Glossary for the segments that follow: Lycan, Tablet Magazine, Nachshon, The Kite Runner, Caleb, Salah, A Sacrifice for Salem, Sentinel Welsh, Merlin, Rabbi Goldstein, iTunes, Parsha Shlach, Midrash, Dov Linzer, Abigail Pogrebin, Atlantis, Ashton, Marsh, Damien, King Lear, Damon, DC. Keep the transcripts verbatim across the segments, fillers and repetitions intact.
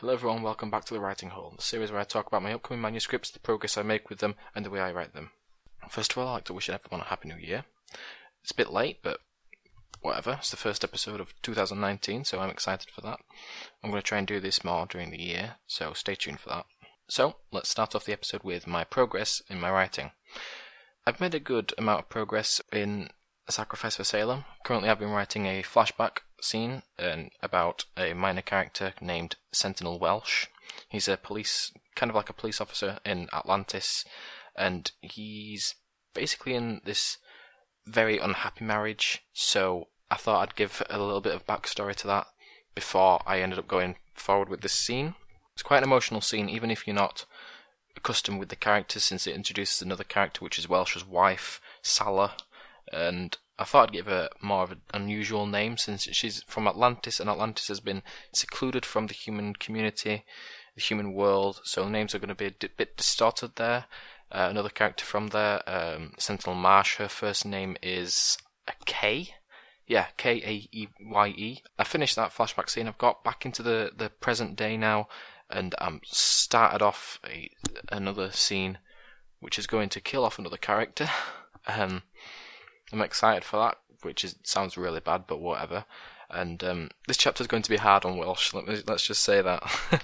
Hello everyone, welcome back to The Writing Hall, the series where I talk about my upcoming manuscripts, the progress I make with them, and the way I write them. First of all, I'd like to wish everyone a Happy New Year. It's a bit late, but whatever, it's the first episode of two thousand nineteen, so I'm excited for that. I'm going to try and do this more during the year, so stay tuned for that. So, let's start off the episode with my progress in my writing. I've made a good amount of progress in A Sacrifice for Salem. Currently I've been writing a flashback scene um, about a minor character named Sentinel Welsh. He's a police, kind of like a police officer in Atlantis, and he's basically in this very unhappy marriage, so I thought I'd give a little bit of backstory to that before I ended up going forward with this scene. It's quite an emotional scene, even if you're not accustomed with the characters, since it introduces another character, which is Welsh's wife, Salah, and I thought I'd give her more of an unusual name since she's from Atlantis, and Atlantis has been secluded from the human community, the human world, so the names are going to be a d- bit distorted there. Uh, another character from there, um, Sentinel Marsh, her first name is a K. Yeah, K A E Y E. I finished that flashback scene. I've got back into the, the present day now, and I'm started off a, another scene which is going to kill off another character. um... I'm excited for that, which is, sounds really bad, but whatever. And um, this chapter's going to be hard on Welsh, let me, let's just say that.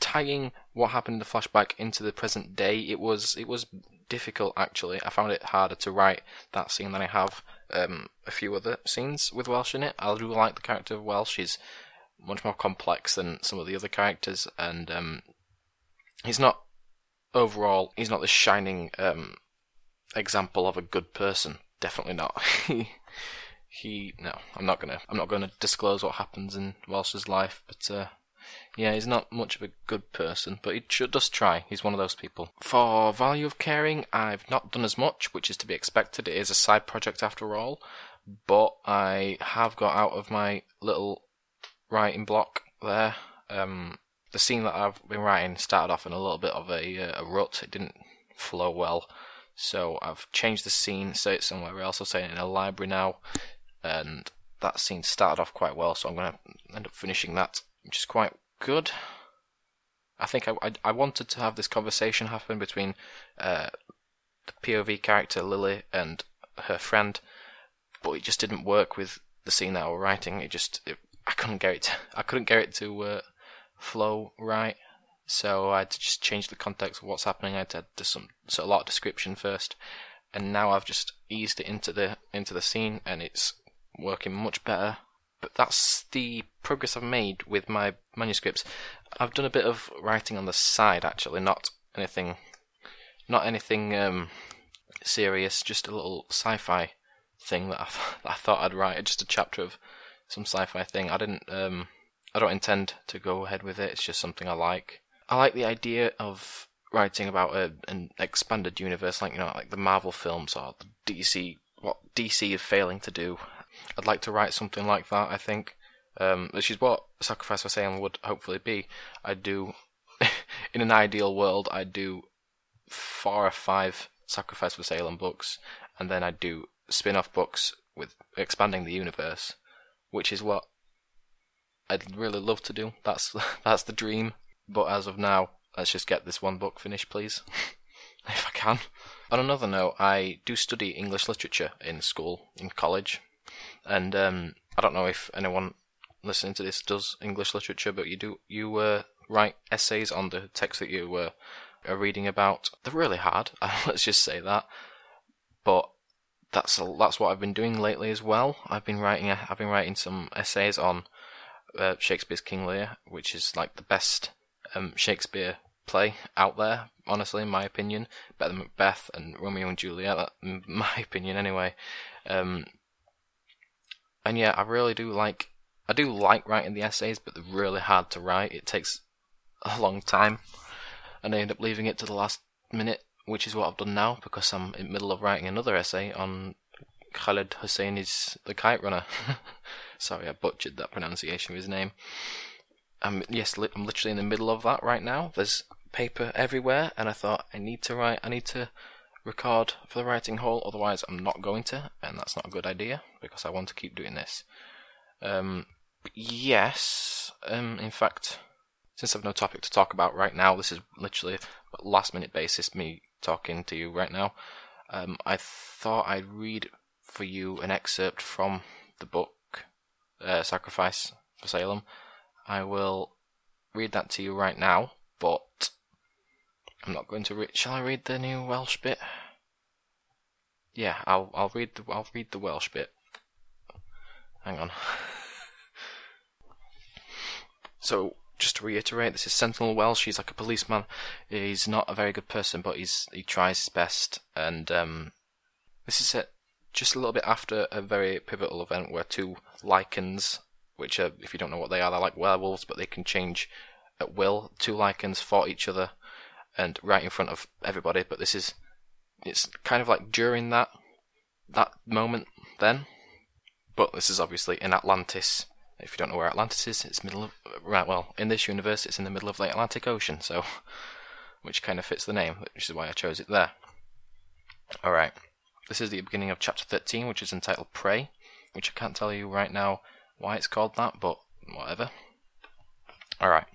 Tagging what happened in the flashback into the present day, it was it was difficult, actually. I found it harder to write that scene than I have um, a few other scenes with Welsh in it. I do like the character of Welsh. He's much more complex than some of the other characters, and um, he's not, overall, he's not the shining um, example of a good person. Definitely not. he, he, no, I'm not gonna, I'm not gonna disclose what happens in Welsh's life, but, uh, yeah, he's not much of a good person, but he should, does try. He's one of those people. For value of caring, I've not done as much, which is to be expected. It is a side project after all, but I have got out of my little writing block there. Um, the scene that I've been writing started off in a little bit of a, uh, a rut. It didn't flow well. So I've changed the scene, say it somewhere else, I'll say it in a library now, and that scene started off quite well, so I'm going to end up finishing that, which is quite good. I think I, I, I wanted to have this conversation happen between uh, the P O V character Lily and her friend, but it just didn't work with the scene that I was writing. It just it, I couldn't get it to, I couldn't get it to uh, flow right. So I had to just change the context of what's happening. I had to do some so a lot of description first, and now I've just eased it into the into the scene, and it's working much better. But that's the progress I've made with my manuscripts. I've done a bit of writing on the side, actually, not anything, not anything um, serious. Just a little sci-fi thing that I, that I thought I'd write, just a chapter of some sci-fi thing. I didn't. Um, I don't intend to go ahead with it. It's just something I like. I like the idea of writing about a, an expanded universe, like, you know, like the Marvel films or the D C, what D C is failing to do. I'd like to write something like that, I think, um, which is what Sacrifice for Salem would hopefully be. I do, in an ideal world, I do four or five Sacrifice for Salem books, and then I do spin-off books with expanding the universe, which is what I'd really love to do. That's that's the dream. But as of now, let's just get this one book finished, please, if I can. On another note, I do study English literature in school, in college, and um, I don't know if anyone listening to this does English literature, but you do you uh, write essays on the text that you uh, are reading about. They're really hard, let's just say that. But that's a, that's what I've been doing lately as well. I've been writing I've been writing some essays on uh, Shakespeare's King Lear, which is like the best Um, Shakespeare play out there, honestly, in my opinion. Better than Macbeth and Romeo and Juliet, that, in my opinion anyway. Um, and yeah, I really do like, I do like writing the essays, but they're really hard to write. It takes a long time, and I end up leaving it to the last minute, which is what I've done now, because I'm in the middle of writing another essay on Khaled Hosseini's The Kite Runner. Sorry, I butchered that pronunciation of his name. I'm, yes, li- I'm literally in the middle of that right now. There's paper everywhere, and I thought I need to write, I need to record for the writing hall, otherwise I'm not going to, and that's not a good idea, because I want to keep doing this. Um, yes, um, in fact, Since I've no topic to talk about right now, this is literally a last-minute basis, me talking to you right now, um, I thought I'd read for you an excerpt from the book, uh, Sacrifice for Salem. I will read that to you right now, but I'm not going to read... Shall I read the new Welsh bit? Yeah, I'll I'll read the I'll read the Welsh bit. Hang on. So, just to reiterate, this is Sentinel Welsh. He's like a policeman. He's not a very good person, but he's he tries his best. And um, this is a, just a little bit after a very pivotal event where two Lycans, which are, if you don't know what they are, they're like werewolves, but they can change at will. Two Lycans fought each other, and right in front of everybody. But this is, it's kind of like during that that moment then. But this is obviously in Atlantis. If you don't know where Atlantis is, it's middle of... Right, well, in this universe, it's in the middle of the Atlantic Ocean, so... Which kind of fits the name, which is why I chose it there. Alright. This is the beginning of chapter thirteen, which is entitled Prey, which I can't tell you right now why it's called that, but whatever. Alright.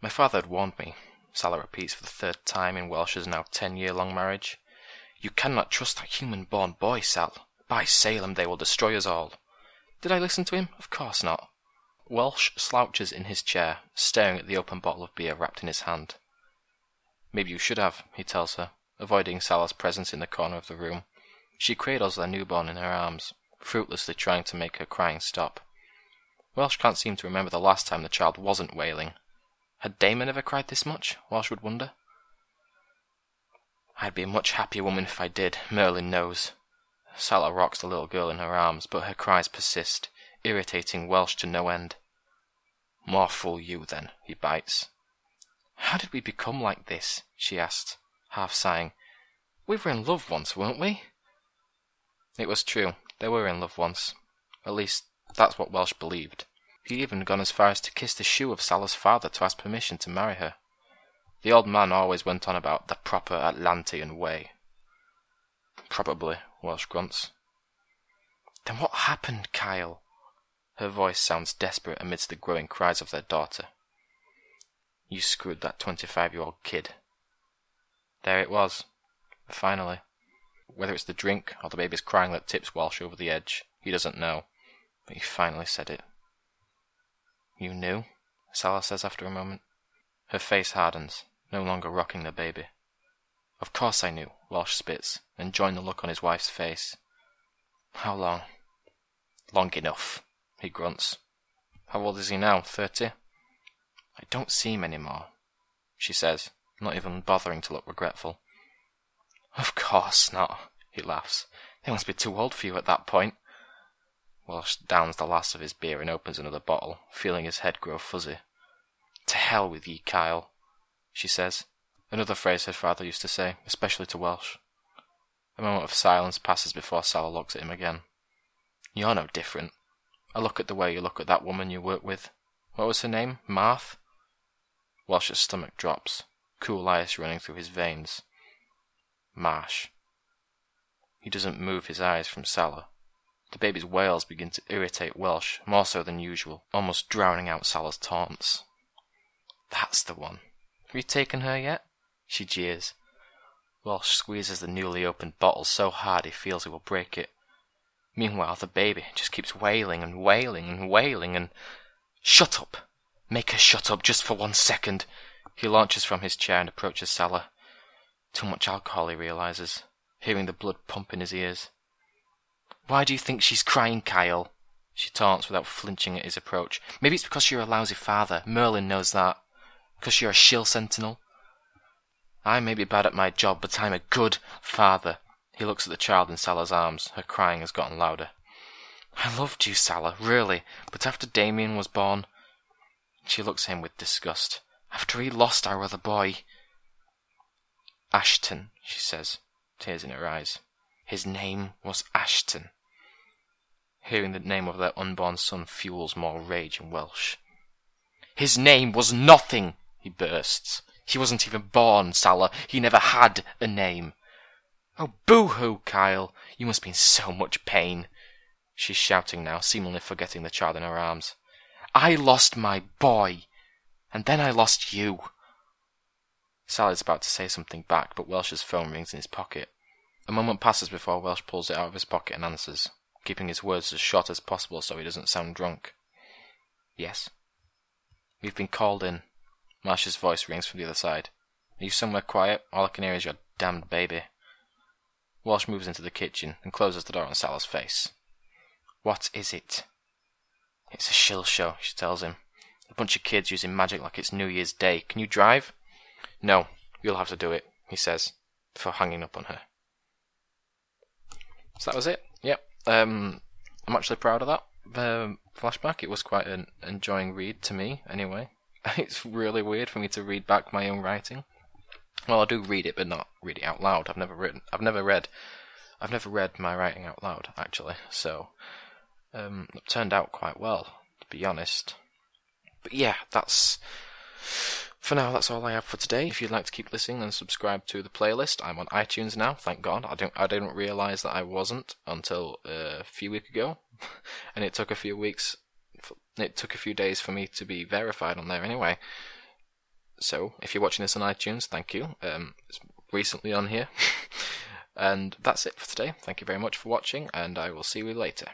My father had warned me, Salah repeats for the third time in Welsh's now ten-year-long marriage. You cannot trust that human-born boy, Sal. By Salem, they will destroy us all. Did I listen to him? Of course not. Welsh slouches in his chair, staring at the open bottle of beer wrapped in his hand. Maybe you should have, he tells her, avoiding Salah's presence in the corner of the room. She cradles their newborn in her arms, fruitlessly trying to make her crying stop. Welsh can't seem to remember the last time the child wasn't wailing. Had Damon ever cried this much? Welsh would wonder. I'd be a much happier woman if I did, Merlin knows. Salah rocks the little girl in her arms, but her cries persist, irritating Welsh to no end. More fool you, then, he bites. How did we become like this? She asked, half sighing. We were in love once, weren't we? It was true, they were in love once. At least, that's what Welsh believed. He'd even gone as far as to kiss the shoe of Salah's father to ask permission to marry her. The old man always went on about the proper Atlantean way. Probably, Welsh grunts. Then what happened, Kyle? Her voice sounds desperate amidst the growing cries of their daughter. You screwed that twenty-five-year-old kid. There it was. Finally. Whether it's the drink or the baby's crying that tips Welsh over the edge, he doesn't know. But he finally said it. You knew? Salah says after a moment. Her face hardens, no longer rocking the baby. Of course I knew, Welsh spits, enjoying the look on his wife's face. How long? Long enough, he grunts. How old is he now, thirty? I don't see him anymore, she says, not even bothering to look regretful. Of course not, he laughs. They must be too old for you at that point. Welsh downs the last of his beer and opens another bottle, feeling his head grow fuzzy. To hell with ye, Kyle, she says. Another phrase her father used to say, especially to Welsh. A moment of silence passes before Salah looks at him again. You're no different. I look at the way you look at that woman you work with. What was her name? Marth? Welsh's stomach drops, cool ice running through his veins. Marsh. He doesn't move his eyes from Salah. The baby's wails begin to irritate Welsh, more so than usual, almost drowning out Salah's taunts. That's the one. Have you taken her yet? She jeers. Welsh squeezes the newly opened bottle so hard he feels he will break it. Meanwhile, the baby just keeps wailing and wailing and wailing and... Shut up! Make her shut up just for one second! He launches from his chair and approaches Salah. Too much alcohol, he realises, hearing the blood pump in his ears. Why do you think she's crying, Kyle? She taunts without flinching at his approach. Maybe it's because you're a lousy father. Merlin knows that. Because you're a shill sentinel. I may be bad at my job, but I'm a good father. He looks at the child in Salah's arms. Her crying has gotten louder. I loved you, Salah, really, but after Damien was born... She looks at him with disgust. After he lost our other boy... Ashton, she says, tears in her eyes. His name was Ashton. Hearing the name of their unborn son fuels more rage in Welsh. His name was nothing, he bursts. He wasn't even born, Salah. He never had a name. Oh, boo-hoo, Kyle. You must be in so much pain. She's shouting now, seemingly forgetting the child in her arms. I lost my boy. And then I lost you. Salah is about to say something back, but Welsh's phone rings in his pocket. A moment passes before Welsh pulls it out of his pocket and answers, keeping his words as short as possible so he doesn't sound drunk. Yes? We've been called in. Marsh's voice rings from the other side. Are you somewhere quiet? All I can hear is your damned baby. Welsh moves into the kitchen and closes the door on Salah's face. What is it? It's a shill show, she tells him. A bunch of kids using magic like it's New Year's Day. Can you drive? No, you'll have to do it, he says, before hanging up on her. So that was it. Yep. Um, I'm actually proud of that. Um, flashback, it was quite an enjoying read to me, anyway. It's really weird for me to read back my own writing. Well, I do read it, but not read it out loud. I've never written. I've never read. I've never read my writing out loud, actually. So, um, it turned out quite well, to be honest. But yeah, that's for now. That's all I have for today. If you'd like to keep listening, then subscribe to the playlist. I'm on iTunes now. Thank God. I don't. I didn't realise that I wasn't until uh, a few weeks ago, and it took a few weeks. It took a few days for me to be verified on there anyway. So, if you're watching this on iTunes, thank you. Um, it's recently on here. And that's it for today. Thank you very much for watching, and I will see you later.